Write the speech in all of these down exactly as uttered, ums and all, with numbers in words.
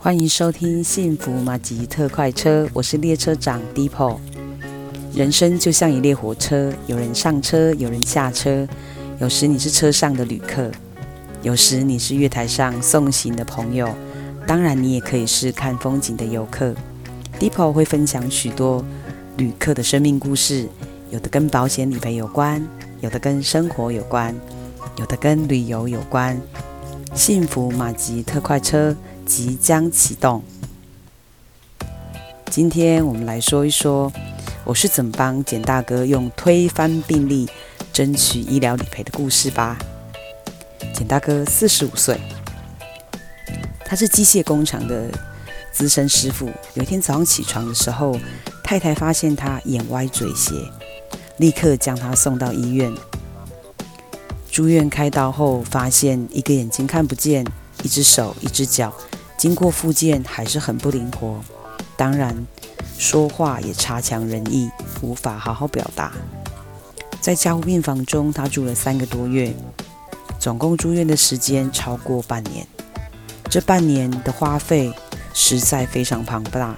欢迎收听幸福马吉特快车，我是列车长 Deepo。 人生就像一列火车，有人上车，有人下车，有时你是车上的旅客，有时你是月台上送行的朋友，当然你也可以是看风景的游客。 Deepo 会分享许多旅客的生命故事，有的跟保险理赔有关，有的跟生活有关，有的跟旅游有关。幸福马吉特快车即将启动。今天我们来说一说，我是怎么帮简大哥用推翻病历争取医疗理赔的故事吧。简大哥四十五岁，他是机械工厂的资深师傅。有一天早上起床的时候，太太发现他眼歪嘴斜，立刻将他送到医院。住院开刀后，发现一个眼睛看不见，一只手一只脚，经过复健还是很不灵活，当然说话也差强人意，无法好好表达。在加护病房中，他住了三个多月，总共住院的时间超过半年。这半年的花费实在非常庞大，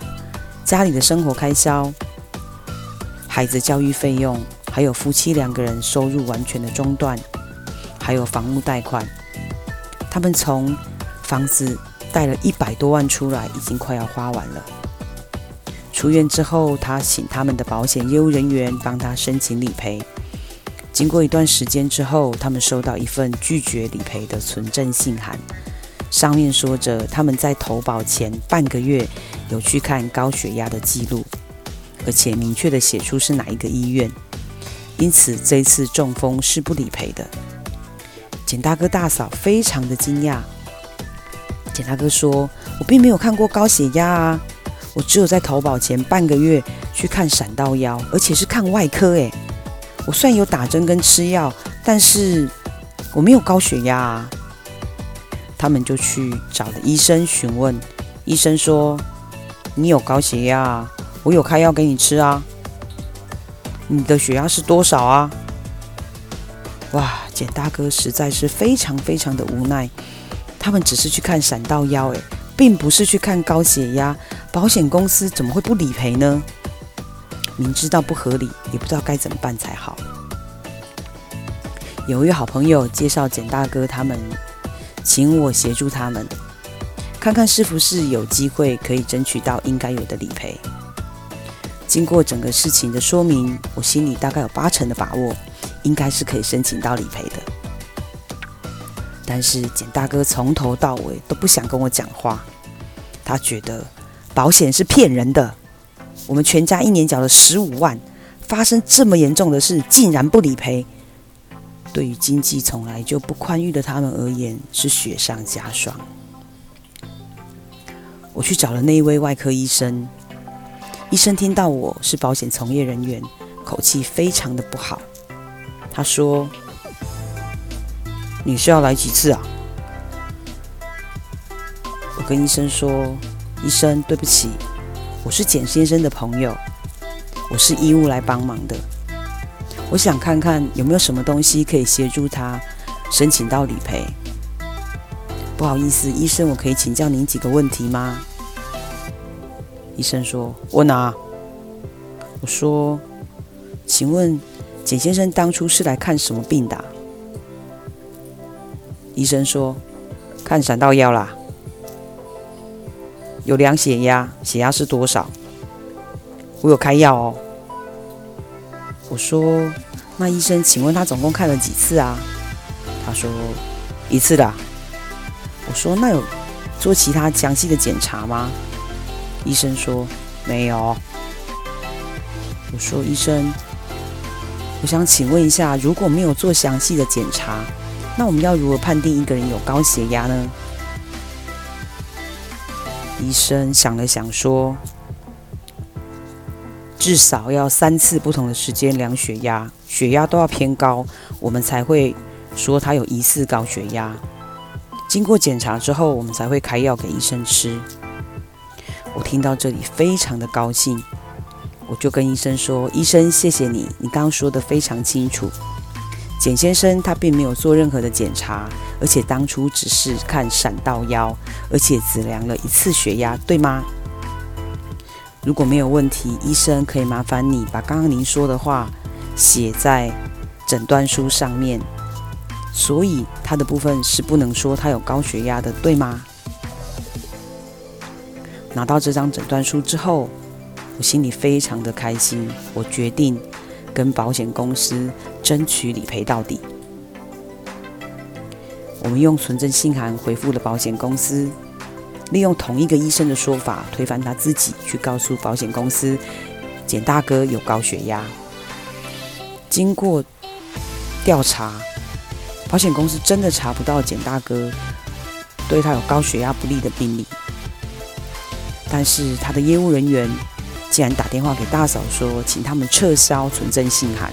家里的生活开销、孩子教育费用，还有夫妻两个人收入完全的中断，还有房屋贷款。他们从房子贷了一百多万出来，已经快要花完了。出院之后，他请他们的保险业务人员帮他申请理赔。经过一段时间之后，他们收到一份拒绝理赔的存证信函，上面说着他们在投保前半个月有去看高血压的记录，而且明确的写出是哪一个医院，因此这一次中风是不理赔的。简大哥大嫂非常的惊讶，简大哥说：“我并没有看过高血压啊，我只有在投保前半个月去看闪到腰，而且是看外科诶。我虽然有打针跟吃药，但是我没有高血压啊。”他们就去找了医生询问，医生说：“你有高血压啊，我有开药给你吃啊，你的血压是多少啊？”哇，简大哥实在是非常非常的无奈，他们只是去看闪到腰，诶，并不是去看高血压，保险公司怎么会不理赔呢？明知道不合理，也不知道该怎么办才好。有一位好朋友介绍简大哥他们，请我协助他们，看看是不是有机会可以争取到应该有的理赔。经过整个事情的说明，我心里大概有八成的把握，应该是可以申请到理赔的。但是简大哥从头到尾都不想跟我讲话，他觉得保险是骗人的，我们全家一年缴了十五万，发生这么严重的事，竟然不理赔，对于经济从来就不宽裕的他们而言，是雪上加霜。我去找了那一位外科医生，医生听到我是保险从业人员，口气非常的不好。他说：“你是要来几次啊？”我跟医生说：“医生，对不起，我是简先生的朋友，我是医务来帮忙的，我想看看有没有什么东西可以协助他申请到理赔。不好意思，医生，我可以请教您几个问题吗？”医生说：“问啊。”我说：“请问简先生当初是来看什么病的啊？”医生说：“看闪到腰啦，有量血压，血压是多少？我有开药哦。”我说：“那医生，请问他总共看了几次啊？”他说：“一次啦。”我说：“那有做其他详细的检查吗？”医生说：“没有。”我说：“医生，我想请问一下，如果没有做详细的检查，那我们要如何判定一个人有高血压呢？”医生想了想说：“至少要三次不同的时间量血压，血压都要偏高，我们才会说他有疑似高血压。经过检查之后，我们才会开药给医生吃。”我听到这里非常的高兴，我就跟医生说：“医生，谢谢你，你刚刚说的非常清楚。简先生他并没有做任何的检查，而且当初只是看闪到腰，而且只量了一次血压，对吗？如果没有问题，医生可以麻烦你把刚刚您说的话写在诊断书上面。所以他的部分是不能说他有高血压的，对吗？拿到这张诊断书之后，我心里非常的开心，我决定跟保险公司争取理赔到底。我们用存证信函回复了保险公司，利用同一个医生的说法推翻他自己，去告诉保险公司简大哥有高血压。经过调查，保险公司真的查不到简大哥对他有高血压不利的病例，但是他的业务人员竟然打电话给大嫂说，请他们撤销存证信函。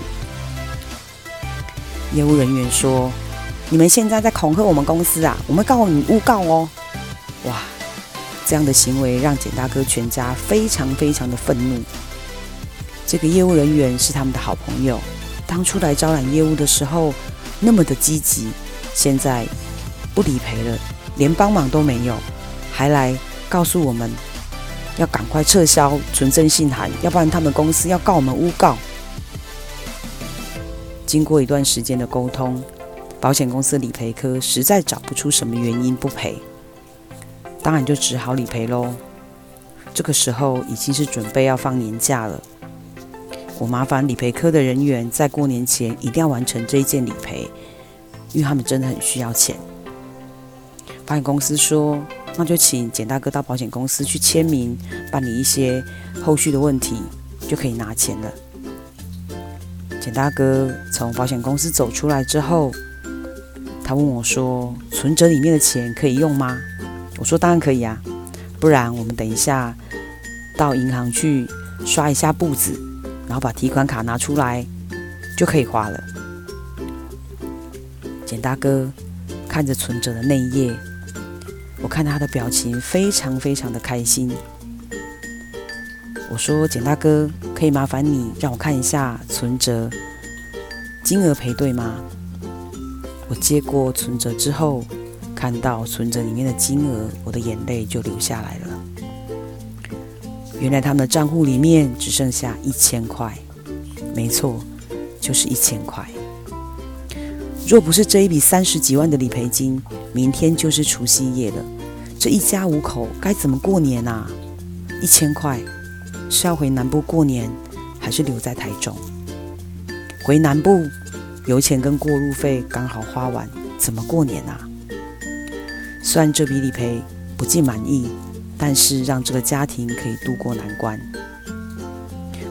业务人员说：“你们现在在恐吓我们公司啊，我们告你诬告哦！”哇，这样的行为让简大哥全家非常非常的愤怒。这个业务人员是他们的好朋友，当初来招揽业务的时候那么的积极，现在不理赔了，连帮忙都没有，还来告诉我们要赶快撤销存证信函，要不然他们公司要告我们诬告。经过一段时间的沟通，保险公司理赔科实在找不出什么原因不赔，当然就只好理赔咯。这个时候已经是准备要放年假了，我麻烦理赔科的人员在过年前一定要完成这一件理赔，因为他们真的很需要钱。保险公司说，那就请简大哥到保险公司去签名，办理一些后续的问题，就可以拿钱了。简大哥从保险公司走出来之后，他问我说：“存折里面的钱可以用吗？”我说：“当然可以啊，不然我们等一下到银行去刷一下簿子，然后把提款卡拿出来就可以花了。”简大哥看着存折的那一页。我看他的表情非常非常的开心。我说：“简大哥，可以麻烦你让我看一下存折金额赔对吗？”我接过存折之后，看到存折里面的金额，我的眼泪就流下来了。原来他们的账户里面只剩下一千块，没错，就是一千块。若不是这一笔三十几万的理赔金，明天就是除夕夜了，这一家五口该怎么过年啊？一千块是要回南部过年，还是留在台中？回南部油钱跟过路费刚好花完，怎么过年啊？虽然这笔理赔不尽满意，但是让这个家庭可以度过难关。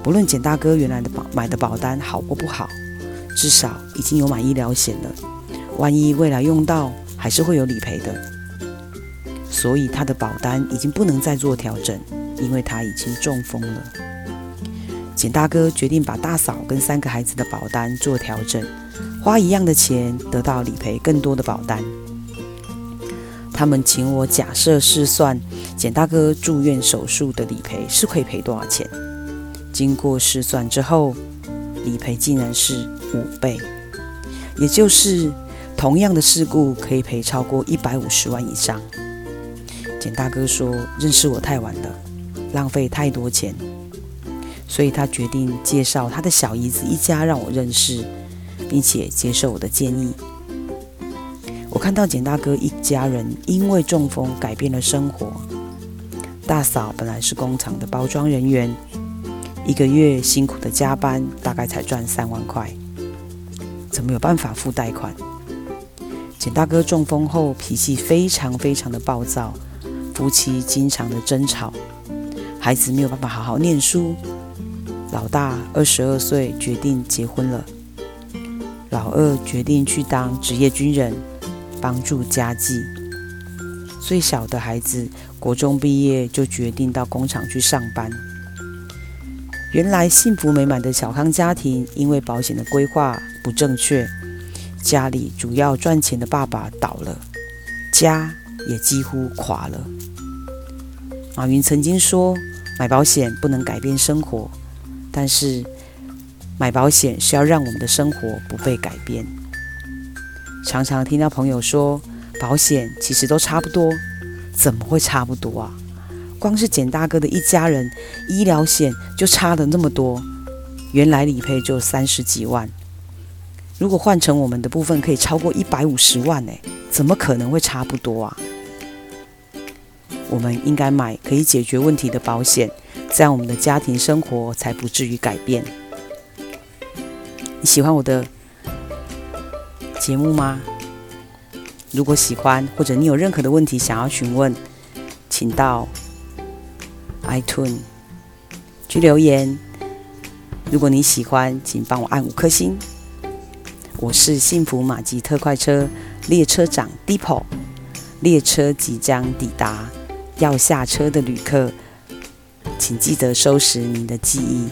不论简大哥原来的保买的保单好或不好，至少已经有满医疗险了，万一未来用到还是会有理赔的，所以他的保单已经不能再做调整，因为他已经中风了。简大哥决定把大嫂跟三个孩子的保单做调整，花一样的钱得到理赔更多的保单。他们请我假设试算简大哥住院手术的理赔是可以赔多少钱，经过试算之后，理赔竟然是五倍，也就是同样的事故可以赔超过一百五十万以上。简大哥说：“认识我太晚了，浪费太多钱。”所以他决定介绍他的小姨子一家让我认识，并且接受我的建议。我看到简大哥一家人因为中风改变了生活。大嫂本来是工厂的包装人员，一个月辛苦的加班，大概才赚三万块，怎么有办法付贷款？简大哥中风后脾气非常非常的暴躁，夫妻经常的争吵，孩子没有办法好好念书。老大二十二岁决定结婚了，老二决定去当职业军人，帮助家计。最小的孩子国中毕业就决定到工厂去上班。原来幸福美满的小康家庭，因为保险的规划不正确，家里主要赚钱的爸爸倒了，家也几乎垮了。马云曾经说，买保险不能改变生活，但是买保险是要让我们的生活不被改变。常常听到朋友说保险其实都差不多，怎么会差不多啊？光是简大哥的一家人医疗险就差了那么多，原来理赔就三十几万，如果换成我们的部分可以超过一百五十万、欸、怎么可能会差不多啊？我们应该买可以解决问题的保险，这样我们的家庭生活才不至于改变。你喜欢我的节目吗？如果喜欢，或者你有任何的问题想要询问，请到 iTunes 去留言。如果你喜欢，请帮我按五颗星。我是幸福马吉特快车列车长 Deepo， 列车即将抵达，要下车的旅客请记得收拾您的记忆。